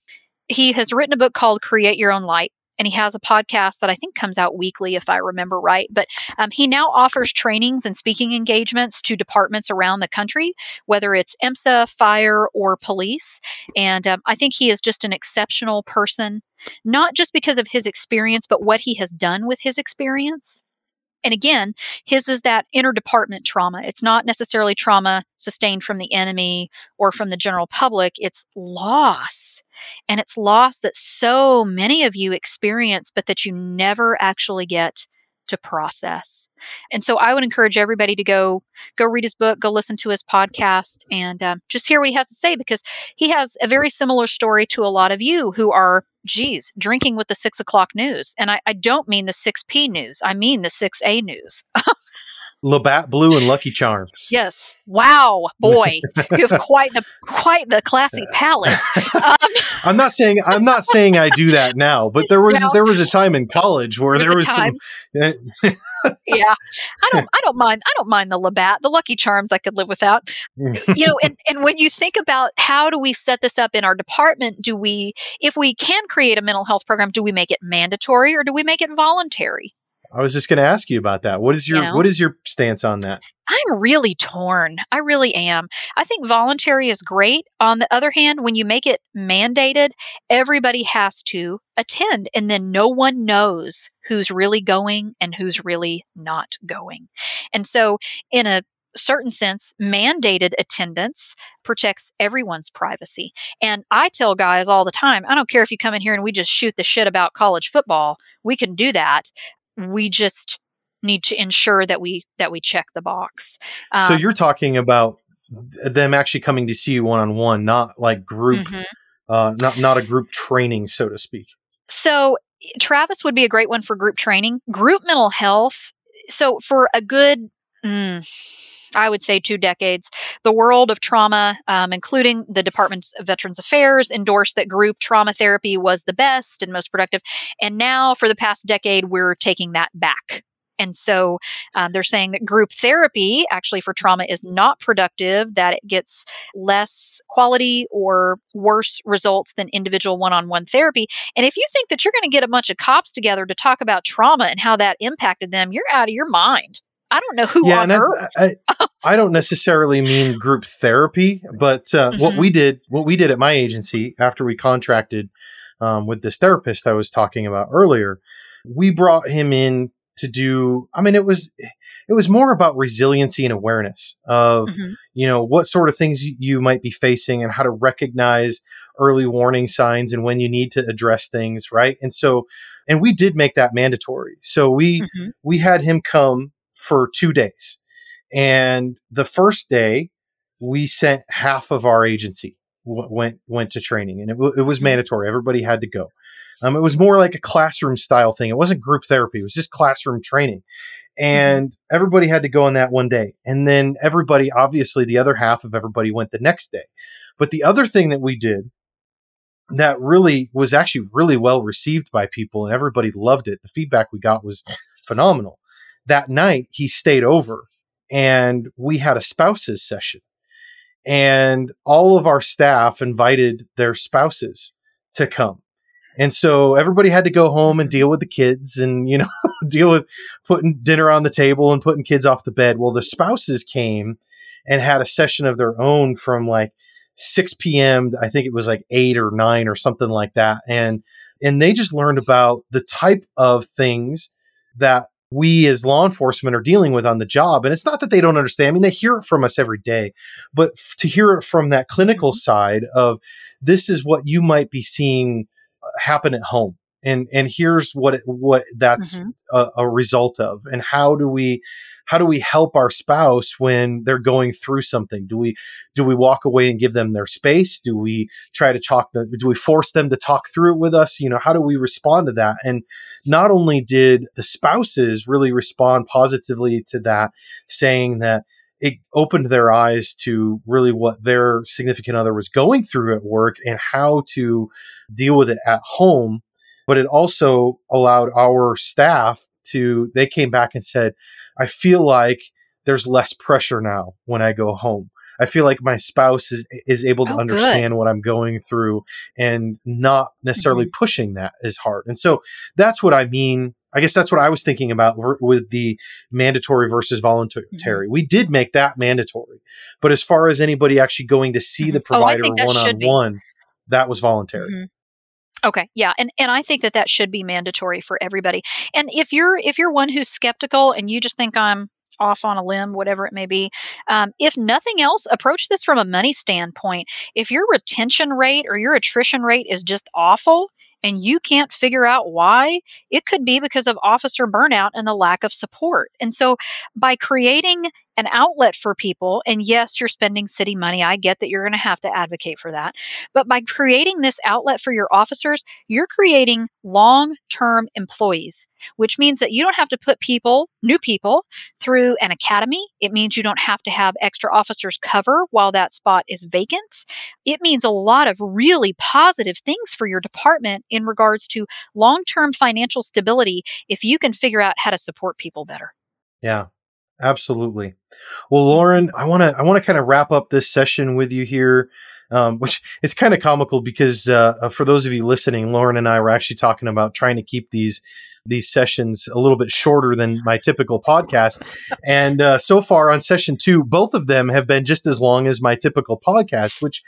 he has written a book called Create Your Own Light. And he has a podcast that I think comes out weekly, if I remember right. But he now offers trainings and speaking engagements to departments around the country, whether it's EMSA, fire, or police. And I think he is just an exceptional person, not just because of his experience, but what he has done with his experience. And again, his is that interdepartment trauma. It's not necessarily trauma sustained from the enemy or from the general public. It's loss. And it's loss that so many of you experience, but that you never actually get to process. And so I would encourage everybody to go read his book, go listen to his podcast, and just hear what he has to say, because he has a very similar story to a lot of you who are, drinking with the 6 o'clock news. And I don't mean the 6P news. I mean the 6A news. Labatt Blue and Lucky Charms. Yes. Wow, boy, you have quite the classy palate. I'm not saying I do that now, but there was a time in college where there was some. Yeah. I don't mind the Labatt. The Lucky Charms I could live without. You know, and when you think about how do we set this up in our department, if we can create a mental health program, do we make it mandatory or do we make it voluntary? I was just going to ask you about that. What is your stance on that? I'm really torn. I really am. I think voluntary is great. On the other hand, when you make it mandated, everybody has to attend, and then no one knows who's really going and who's really not going. And so in a certain sense, mandated attendance protects everyone's privacy. And I tell guys all the time, I don't care if you come in here and we just shoot the shit about college football. We can do that. We just need to ensure that we check the box. So you're talking about them actually coming to see you one-on-one, not like group, not a group training, so to speak. So Travis would be a great one for group training, group mental health. So for a good, I would say 2 decades, the world of trauma, including the Department of Veterans Affairs, endorsed that group trauma therapy was the best and most productive. And now for the past decade, we're taking that back. And so they're saying that group therapy actually for trauma is not productive, that it gets less quality or worse results than individual one-on-one therapy. And if you think that you're going to get a bunch of cops together to talk about trauma and how that impacted them, you're out of your mind. I don't know who on earth. I don't necessarily mean group therapy, but what we did at my agency after we contracted with this therapist I was talking about earlier, we brought him in to do, I mean, it was more about resiliency and awareness of, what sort of things you might be facing and how to recognize early warning signs and when you need to address things. Right. And we did make that mandatory. So we had him come for 2 days. And the first day we sent half of our agency went to training, and it was mandatory. Everybody had to go. It was more like a classroom style thing. It wasn't group therapy. It was just classroom training. And everybody had to go on that one day. And then everybody, obviously the other half of everybody went the next day. But the other thing that we did that really was actually really well received by people, and everybody loved it. The feedback we got was phenomenal. That night he stayed over and we had a spouses session, and all of our staff invited their spouses to come. And so everybody had to go home and deal with the kids and, deal with putting dinner on the table and putting kids off to bed. Well, the spouses came and had a session of their own from like 6 p.m. I think it was like 8 or 9 or something like that. And they just learned about the type of things that we as law enforcement are dealing with on the job. And it's not that they don't understand. I mean, they hear it from us every day, but to hear it from that clinical side of this is what you might be seeing happen at home. And here's what that's a result of. And how do we help our spouse when they're going through something? Do we walk away and give them their space? Do we try to do we force them to talk through it with us? How do we respond to that? And not only did the spouses really respond positively to that, saying that it opened their eyes to really what their significant other was going through at work and how to deal with it at home. But it also allowed our staff they came back and said, I feel like there's less pressure now when I go home. I feel like my spouse is able to understand what I'm going through and not necessarily pushing that as hard. And so that's what I mean. I guess that's what I was thinking about with the mandatory versus voluntary. We did make that mandatory, but as far as anybody actually going to see the provider one-on-one, that was voluntary. Okay. Yeah. And I think that should be mandatory for everybody. And if you're one who's skeptical and you just think I'm off on a limb, whatever it may be, if nothing else, approach this from a money standpoint. If your retention rate or your attrition rate is just awful and you can't figure out why, it could be because of officer burnout and the lack of support. And so by creating an outlet for people, and yes, you're spending city money, I get that you're going to have to advocate for that, but by creating this outlet for your officers, you're creating long-term employees, which means that you don't have to put new people, through an academy. It means you don't have to have extra officers cover while that spot is vacant. It means a lot of really positive things for your department in regards to long-term financial stability if you can figure out how to support people better. Yeah. Absolutely. Well, Lauren, I want to kind of wrap up this session with you here, which it's kind of comical because for those of you listening, Lauren and I were actually talking about trying to keep these sessions a little bit shorter than my typical podcast. And so far on session 2, both of them have been just as long as my typical podcast, which,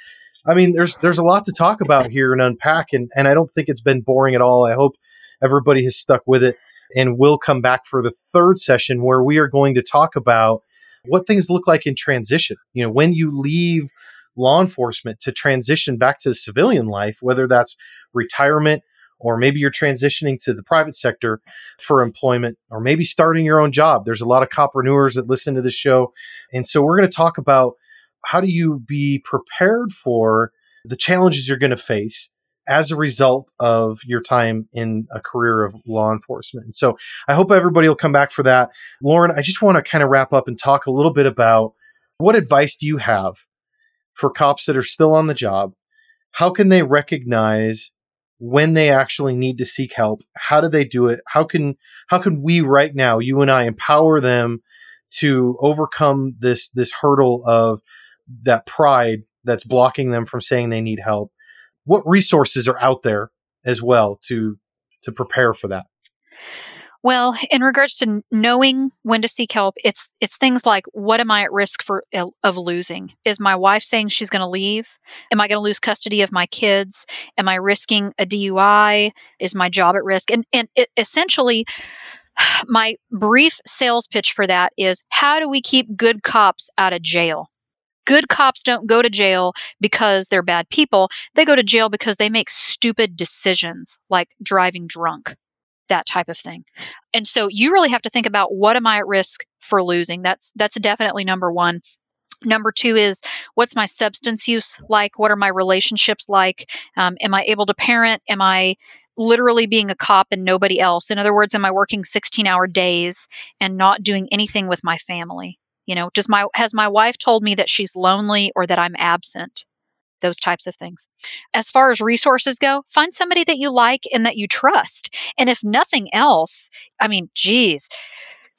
I mean, there's a lot to talk about here and unpack. And I don't think it's been boring at all. I hope everybody has stuck with it. And we'll come back for the third session where we are going to talk about what things look like in transition. When you leave law enforcement to transition back to the civilian life, whether that's retirement or maybe you're transitioning to the private sector for employment or maybe starting your own job. There's a lot of coppreneurs that listen to this show. And so we're going to talk about how do you be prepared for the challenges you're going to face as a result of your time in a career of law enforcement. And so I hope everybody will come back for that. Lauren, I just want to kind of wrap up and talk a little bit about what advice do you have for cops that are still on the job? How can they recognize when they actually need to seek help? How do they do it? How can we right now, you and I, empower them to overcome this hurdle of that pride that's blocking them from saying they need help? What resources are out there as well to prepare for that? Well, in regards to knowing when to seek help, it's things like, what am I at risk of losing? Is my wife saying she's going to leave? Am I going to lose custody of my kids? Am I risking a DUI? Is my job at risk? And it, essentially, my brief sales pitch for that is, how do we keep good cops out of jail? Good cops don't go to jail because they're bad people. They go to jail because they make stupid decisions, like driving drunk, that type of thing. And so you really have to think about, what am I at risk for losing? That's definitely number one. Number two is, what's my substance use like? What are my relationships like? Am I able to parent? Am I literally being a cop and nobody else? In other words, am I working 16-hour days and not doing anything with my family? You know, has my wife told me that she's lonely or that I'm absent? Those types of things. As far as resources go, find somebody that you like and that you trust. And if nothing else, I mean, geez,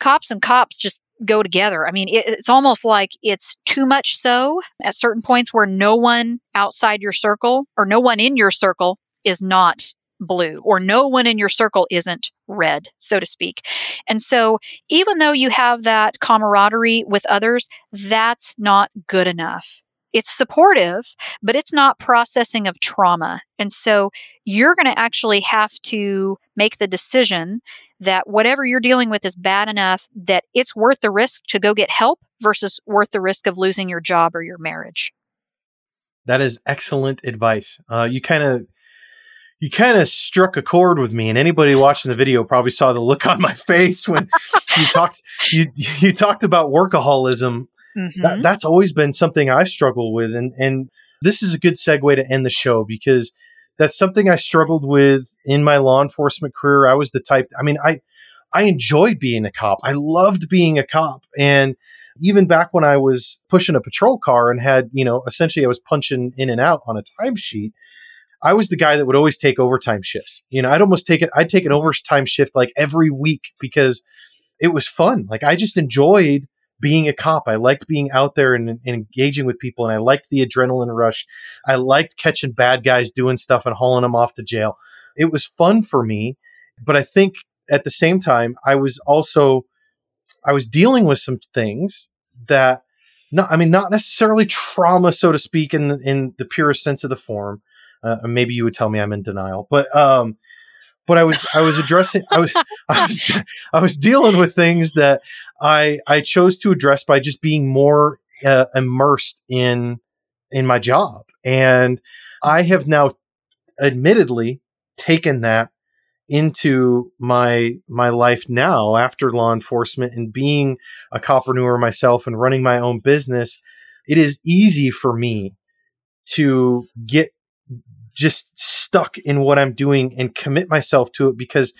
cops and cops just go together. I mean, it's almost like it's too much so at certain points where no one outside your circle or no one in your circle is not blue, or no one in your circle isn't red, so to speak. And so even though you have that camaraderie with others, that's not good enough. It's supportive, but it's not processing of trauma. And so you're going to actually have to make the decision that whatever you're dealing with is bad enough that it's worth the risk to go get help versus worth the risk of losing your job or your marriage. That is excellent advice. You kind of struck a chord with me, and anybody watching the video probably saw the look on my face when you talked about workaholism. Mm-hmm. That's always been something I struggled with, and this is a good segue to end the show, because that's something I struggled with in my law enforcement career. I was the type. I mean, I enjoyed being a cop. I loved being a cop, and even back when I was pushing a patrol car and had, you know, essentially I was punching in and out on a timesheet. I was the guy that would always take overtime shifts. You know, I'd take an overtime shift like every week because it was fun. Like, I just enjoyed being a cop. I liked being out there and engaging with people. And I liked the adrenaline rush. I liked catching bad guys doing stuff and hauling them off to jail. It was fun for me. But I think at the same time, I was dealing with some things that not necessarily trauma, so to speak, in the purest sense of the form. Maybe you would tell me I'm in denial, but I was dealing with things that I chose to address by just being more immersed in my job. And I have now admittedly taken that into my life now after law enforcement and being a copreneur myself and running my own business. It is easy for me to get just stuck in what I'm doing and commit myself to it, because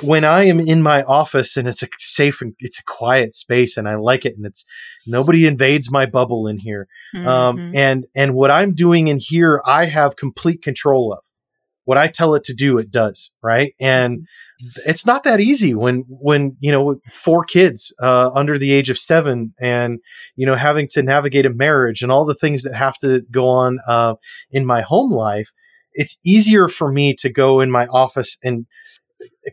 when I am in my office and it's a safe and it's a quiet space and I like it and it's nobody invades my bubble in here. Mm-hmm. And what I'm doing in here, I have complete control of. What I tell it to do, it does. Right. And it's not that easy when, you know, 4 kids under the age of 7 and, you know, having to navigate a marriage and all the things that have to go on in my home life. It's easier for me to go in my office and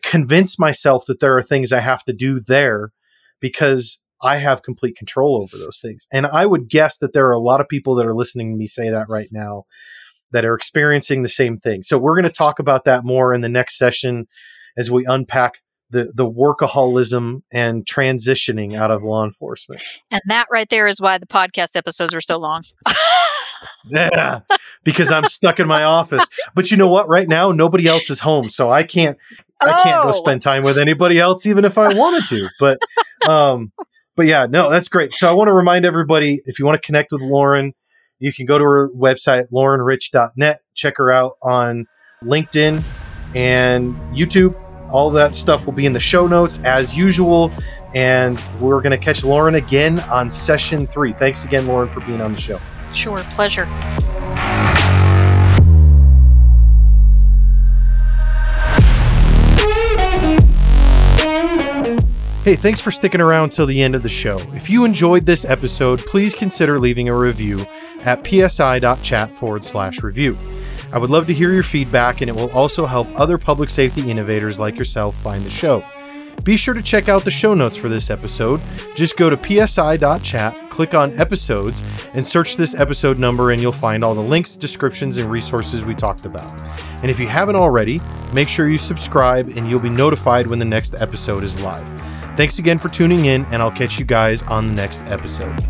convince myself that there are things I have to do there because I have complete control over those things. And I would guess that there are a lot of people that are listening to me say that right now that are experiencing the same thing. So we're going to talk about that more in the next session as we unpack the workaholism and transitioning out of law enforcement. And that right there is why the podcast episodes are so long. Yeah, because I'm stuck in my office. But you know what? Right now, nobody else is home, so I can't go spend time with anybody else, even if I wanted to. But yeah, no, that's great. So I want to remind everybody, if you want to connect with Lauren, you can go to her website, laurenrich.net. Check her out on LinkedIn and YouTube. All that stuff will be in the show notes as usual. And we're going to catch Lauren again on session 3. Thanks again, Lauren, for being on the show. Sure, pleasure. Hey, thanks for sticking around till the end of the show. If you enjoyed this episode, please consider leaving a review at psi.chat/review. I would love to hear your feedback, and it will also help other public safety innovators like yourself find the show. Be sure to check out the show notes for this episode. Just go to psi.chat, click on episodes, and search this episode number, and you'll find all the links, descriptions, and resources we talked about. And if you haven't already, make sure you subscribe, and you'll be notified when the next episode is live. Thanks again for tuning in, and I'll catch you guys on the next episode.